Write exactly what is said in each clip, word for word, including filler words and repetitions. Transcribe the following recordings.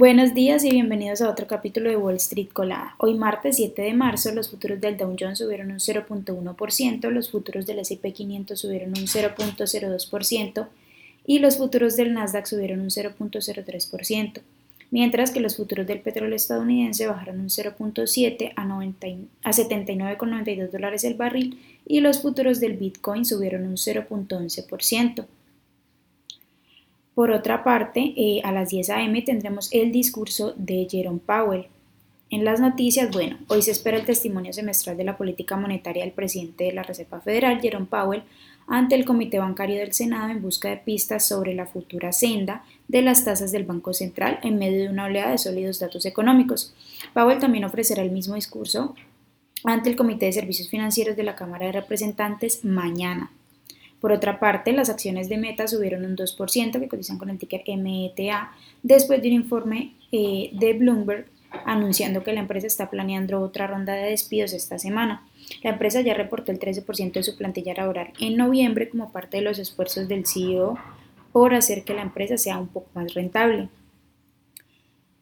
Buenos días y bienvenidos a otro capítulo de Wall Street Colada. Hoy martes siete de marzo los futuros del Dow Jones subieron un cero punto uno por ciento, los futuros del ese y pe quinientos subieron un cero punto cero dos por ciento y los futuros del Nasdaq subieron un cero punto cero tres por ciento, mientras que los futuros del petróleo estadounidense bajaron un cero punto siete a, noventa, a setenta y nueve coma noventa y dos dólares el barril y los futuros del Bitcoin subieron un cero punto once por ciento. Por otra parte, eh, a las diez de la mañana tendremos el discurso de Jerome Powell. En las noticias, bueno, hoy se espera el testimonio semestral de la política monetaria del presidente de la Reserva Federal, Jerome Powell, ante el Comité Bancario del Senado en busca de pistas sobre la futura senda de las tasas del Banco Central en medio de una oleada de sólidos datos económicos. Powell también ofrecerá el mismo discurso ante el Comité de Servicios Financieros de la Cámara de Representantes mañana. Por otra parte, las acciones de Meta subieron un dos por ciento, que cotizan con el ticker M E T A, después de un informe eh, de Bloomberg anunciando que la empresa está planeando otra ronda de despidos esta semana. La empresa ya reportó el trece por ciento de su plantilla laboral en noviembre como parte de los esfuerzos del C E O por hacer que la empresa sea un poco más rentable.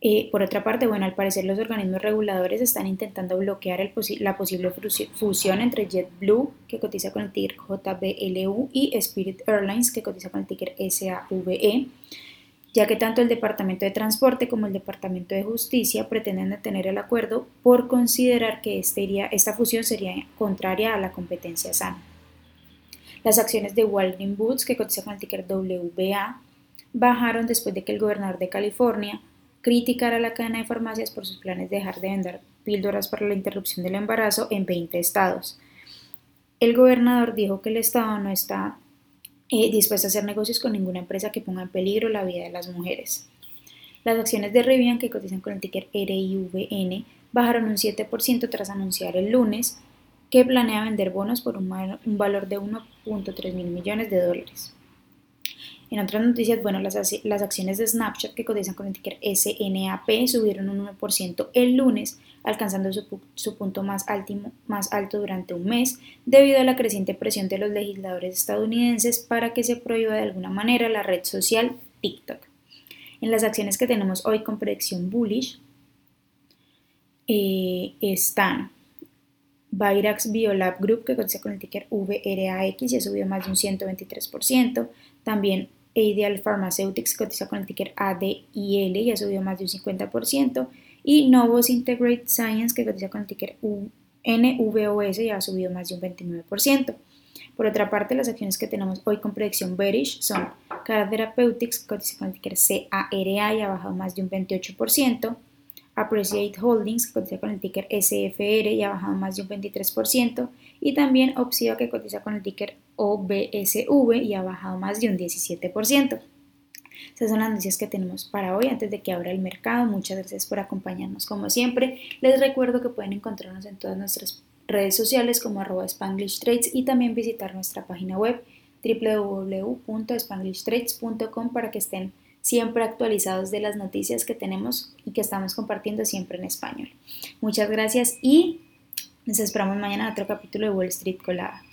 Eh, por otra parte, bueno, al parecer los organismos reguladores están intentando bloquear el posi- la posible fusión entre JetBlue, que cotiza con el ticker J B L U, y Spirit Airlines, que cotiza con el ticker S A V E, ya que tanto el Departamento de Transporte como el Departamento de Justicia pretenden detener el acuerdo por considerar que este iría, esta fusión sería contraria a la competencia sana. Las acciones de Walgreens, que cotiza con el ticker W B A, bajaron después de que el gobernador de California criticar a la cadena de farmacias por sus planes de dejar de vender píldoras para la interrupción del embarazo en veinte estados. El gobernador dijo que el Estado no está eh, dispuesto a hacer negocios con ninguna empresa que ponga en peligro la vida de las mujeres. Las acciones de Rivian, que cotizan con el ticker R I V N, bajaron un siete por ciento tras anunciar el lunes que planea vender bonos por un, mal, un valor de uno punto tres mil millones de dólares. En otras noticias, bueno, las, las acciones de Snapchat, que cotizan con el ticker S N A P, subieron un uno por ciento el lunes, alcanzando su, su punto más, altimo, más alto durante un mes, debido a la creciente presión de los legisladores estadounidenses para que se prohíba de alguna manera la red social TikTok. En las acciones que tenemos hoy con predicción bullish eh, están Bairax Biolab Group, que cotiza con el ticker V R A X y ha subido más de un ciento veintitrés por ciento, también Ideal Pharmaceutics, que cotiza con el ticker A D I L y ha subido más de un cincuenta por ciento, y Novos Integrate Science, que cotiza con el ticker N V O S y ha subido más de un veintinueve por ciento. Por otra parte, las acciones que tenemos hoy con predicción bearish son Cara Therapeutics, que cotiza con el ticker C A R A y ha bajado más de un veintiocho por ciento, Appreciate Holdings, que cotiza con el ticker S F R y ha bajado más de un veintitrés por ciento, y también Opsida, que cotiza con el ticker O B S V y ha bajado más de un diecisiete por ciento. Esas son las noticias que tenemos para hoy antes de que abra el mercado. Muchas gracias por acompañarnos como siempre. Les recuerdo que pueden encontrarnos en todas nuestras redes sociales como arroba Spanglish Trades y también visitar nuestra página web doble u doble u doble u punto spanglish trades punto com para que estén siempre actualizados de las noticias que tenemos y que estamos compartiendo siempre en español. Muchas gracias y nos esperamos mañana en otro capítulo de Wall Street Colada.